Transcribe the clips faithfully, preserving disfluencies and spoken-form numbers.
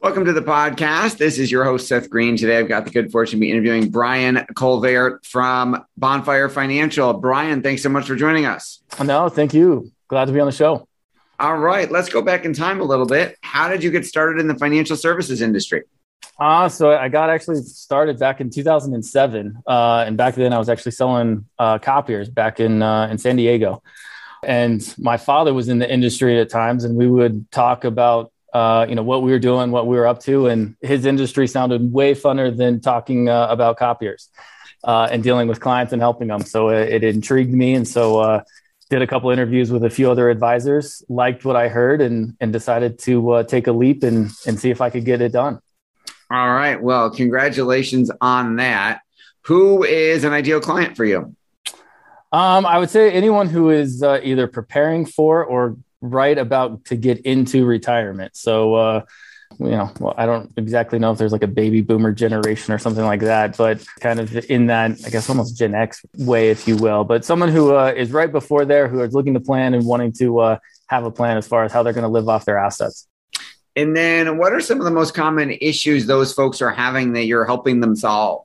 Welcome to the podcast. This is your host, Seth Green. Today, I've got the good fortune to be interviewing Brian Colvert from Bonfire Financial. Brian, thanks so much for joining us. No, thank you. Glad to be on the show. All right. Let's go back in time a little bit. How did you get started in the financial services industry? Uh, so I got actually started back in two thousand seven. Uh, and back then, I was actually selling uh, copiers back in uh, in San Diego. And my father was in the industry at times, and we would talk about Uh, you know, what we were doing, what we were up to. And his industry sounded way funner than talking uh, about copiers uh, and dealing with clients and helping them. So it, it intrigued me. And so uh, did a couple interviews with a few other advisors, liked what I heard, and and decided to uh, take a leap and, and see if I could get it done. All right. Well, congratulations on that. Who is an ideal client for you? Um, I would say anyone who is uh, either preparing for or right about to get into retirement. So, uh, you know, well, I don't exactly know if there's like a baby boomer generation or something like that, but kind of in that, I guess, almost Gen X way, if you will, but someone who uh, is right before there, who is looking to plan and wanting to uh, have a plan as far as how they're going to live off their assets. And then what are some of the most common issues those folks are having that you're helping them solve?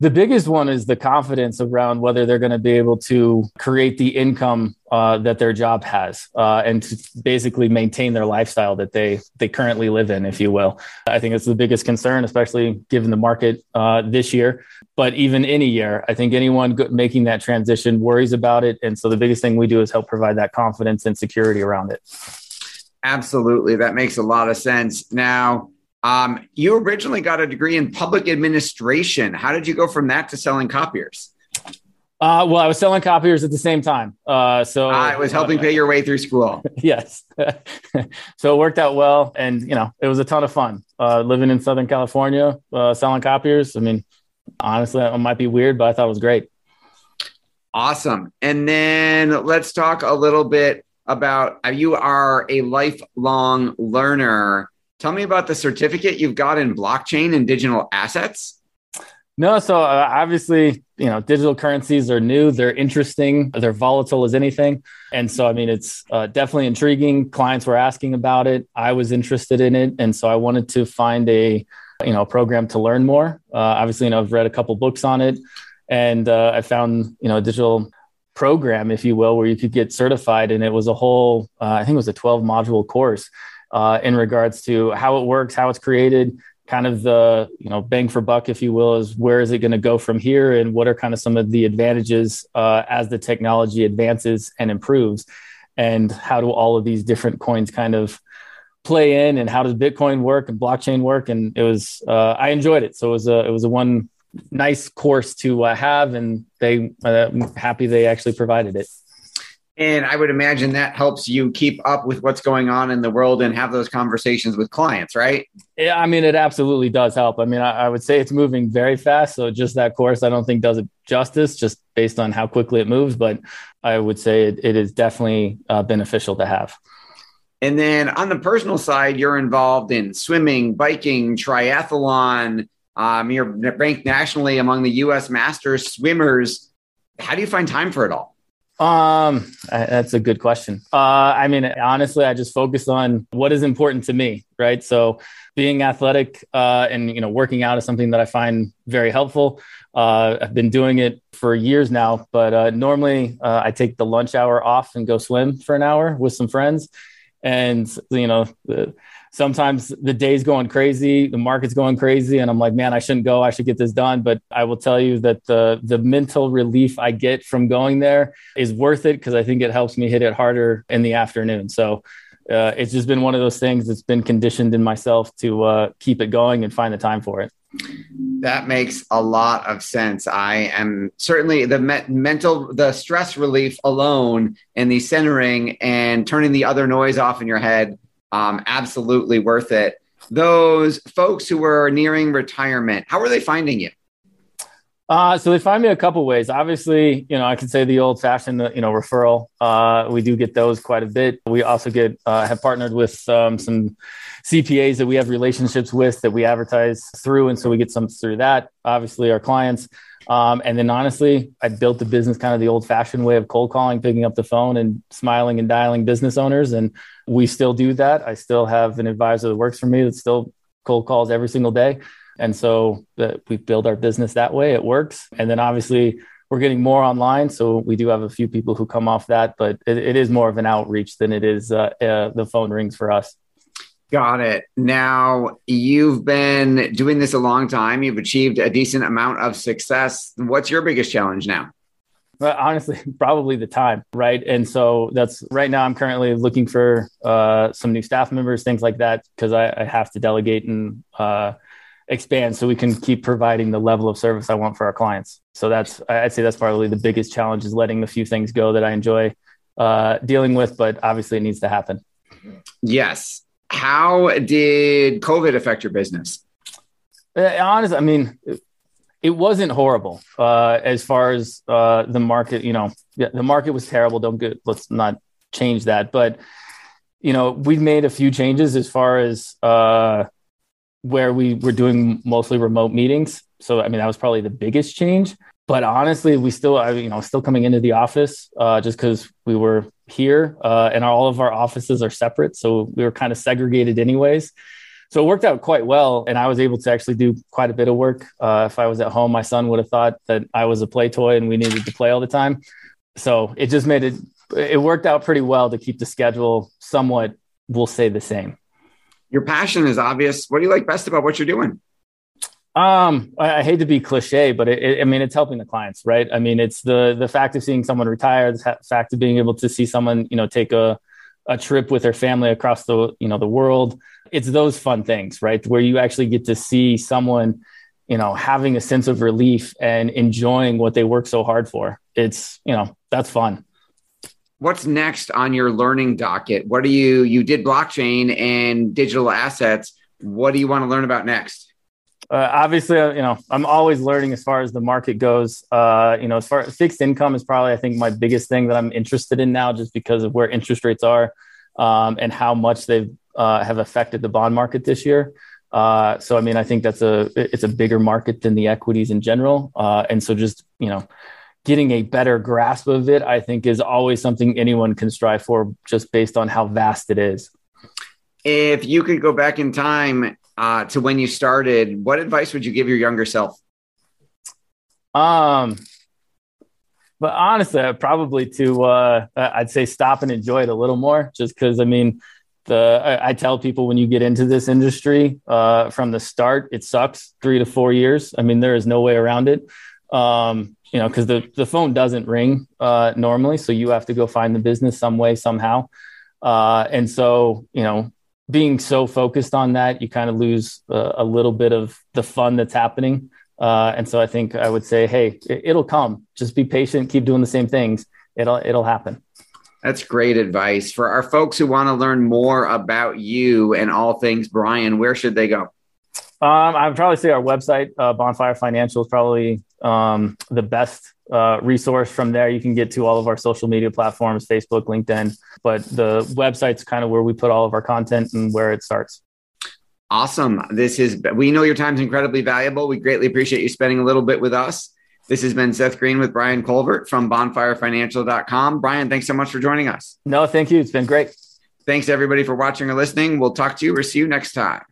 The biggest one is the confidence around whether they're going to be able to create the income uh, that their job has uh, and to basically maintain their lifestyle that they they currently live in, if you will. I think it's the biggest concern, especially given the market uh, this year, but even any year. I think anyone making that transition worries about it. And so the biggest thing we do is help provide that confidence and security around it. Absolutely. That makes a lot of sense. Now, Um, you originally got a degree in public administration. How did you go from that to selling copiers? Uh, well, I was selling copiers at the same time. Uh, so uh, it was helping uh, pay your way through school. Yes. So it worked out well. And, you know, it was a ton of fun uh, living in Southern California, uh, selling copiers. I mean, honestly, it might be weird, but I thought it was great. Awesome. And then let's talk a little bit about uh, you are a lifelong learner. Tell me about the certificate you've got in blockchain and digital assets. No, so uh, obviously, you know, digital currencies are new. They're interesting. They're volatile as anything. And so, I mean, it's uh, definitely intriguing. Clients were asking about it. I was interested in it. And so I wanted to find a, you know, program to learn more. Uh, obviously, you know, I've read a couple books on it. And uh, I found, you know, a digital program, if you will, where you could get certified. And it was a whole, uh, I think it was a twelve module course. Uh, in regards to how it works, how it's created, kind of the, you know, bang for buck, if you will, is where is it going to go from here? And what are kind of some of the advantages uh, as the technology advances and improves? And how do all of these different coins kind of play in? And how does Bitcoin work and blockchain work? And it was, uh, I enjoyed it. So it was a, it was a one nice course to uh, have, and they, uh, I'm happy they actually provided it. And I would imagine that helps you keep up with what's going on in the world and have those conversations with clients, right? Yeah, I mean, it absolutely does help. I mean, I, I would say it's moving very fast. So just that course, I don't think does it justice just based on how quickly it moves. But I would say it, it is definitely uh, beneficial to have. And then on the personal side, you're involved in swimming, biking, triathlon. Um, you're ranked nationally among the U S Masters swimmers. How do you find time for it all? Um, that's a good question. Uh, I mean, honestly, I just focus on what is important to me, right? So being athletic, uh, and, you know, working out is something that I find very helpful. Uh, I've been doing it for years now, but, uh, normally, uh, I take the lunch hour off and go swim for an hour with some friends. And, you know, sometimes the day's going crazy, the market's going crazy. And I'm like, man, I shouldn't go, I should get this done. But I will tell you that the, the mental relief I get from going there is worth it, because I think it helps me hit it harder in the afternoon. So uh, it's just been one of those things that's been conditioned in myself to uh, keep it going and find the time for it. That makes a lot of sense. I am certainly the me- mental, the stress relief alone and the centering and turning the other noise off in your head. Um, absolutely worth it. Those folks who were nearing retirement, how are they finding you? Uh, so they find me a couple ways. Obviously, you know, I can say the old fashioned, you know, referral. Uh, we do get those quite a bit. We also get, uh, have partnered with um, some C P As that we have relationships with that we advertise through. And so we get some through that, obviously our clients. Um, and then honestly, I built the business kind of the old fashioned way of cold calling, picking up the phone and smiling and dialing business owners. And we still do that. I still have an advisor that works for me that still cold calls every single day. And so that we build our business that way, it works. And then obviously we're getting more online. So we do have a few people who come off that, but it, it is more of an outreach than it is uh, uh, the phone rings for us. Got it. Now you've been doing this a long time. You've achieved a decent amount of success. What's your biggest challenge now? Well, honestly, probably the time, right? And so that's right now I'm currently looking for uh, some new staff members, things like that, because I, I have to delegate and, uh, expand so we can keep providing the level of service I want for our clients. So that's, I'd say that's probably the biggest challenge, is letting the few things go that I enjoy uh, dealing with, but obviously it needs to happen. Yes. How did COVID affect your business? Uh, honestly, I mean, it wasn't horrible uh, as far as uh, the market, you know, yeah, the market was terrible. Don't get, let's not change that. But, you know, we've made a few changes as far as, uh, where we were doing mostly remote meetings. So, I mean, that was probably the biggest change, but honestly, we still, I, you know, still coming into the office uh, just because we were here uh, and all of our offices are separate. So we were kind of segregated anyways. So it worked out quite well. And I was able to actually do quite a bit of work. Uh, if I was at home, my son would have thought that I was a play toy and we needed to play all the time. So it just made it, it worked out pretty well to keep the schedule somewhat, we'll say, the same. Your passion is obvious. What do you like best about what you're doing? Um, I, I hate to be cliche, but it, it, I mean, it's helping the clients, right? I mean, it's the the fact of seeing someone retire, the fact of being able to see someone, you know, take a a trip with their family across the, you know, the world. It's those fun things, right? Where you actually get to see someone, you know, having a sense of relief and enjoying what they work so hard for. It's, you know, that's fun. What's next on your learning docket? What do you, you did blockchain and digital assets. What do you want to learn about next? Uh, obviously, you know, I'm always learning as far as the market goes. Uh, you know, as far as fixed income is probably, I think, my biggest thing that I'm interested in now, just because of where interest rates are um, and how much they've uh, have affected the bond market this year. Uh, so, I mean, I think that's a, it's a bigger market than the equities in general. Uh, and so just, you know, getting a better grasp of it, I think, is always something anyone can strive for just based on how vast it is. If you could go back in time uh, to when you started, what advice would you give your younger self? Um, but honestly, probably to, uh, I'd say stop and enjoy it a little more, just because, I mean, the I, I tell people when you get into this industry uh, from the start, it sucks three to four years. I mean, there is no way around it. Um, you know, because the, the phone doesn't ring uh, normally. So you have to go find the business some way, somehow. Uh, and so, you know, being so focused on that, you kind of lose uh, a little bit of the fun that's happening. Uh, and so I think I would say, hey, it, it'll come. Just be patient. Keep doing the same things. It'll it'll happen. That's great advice. For our folks who want to learn more about you and all things Brian, where should they go? Um, I would probably say our website, uh, Bonfire Financial, is probably um, the best uh, resource. From there, you can get to all of our social media platforms, Facebook, LinkedIn. But the website's kind of where we put all of our content and where it starts. Awesome. This is, we know your time's incredibly valuable. We greatly appreciate you spending a little bit with us. This has been Seth Green with Brian Colvert from bonfire financial dot com. Brian, thanks so much for joining us. No, thank you. It's been great. Thanks, everybody, for watching or listening. We'll talk to you or see you next time.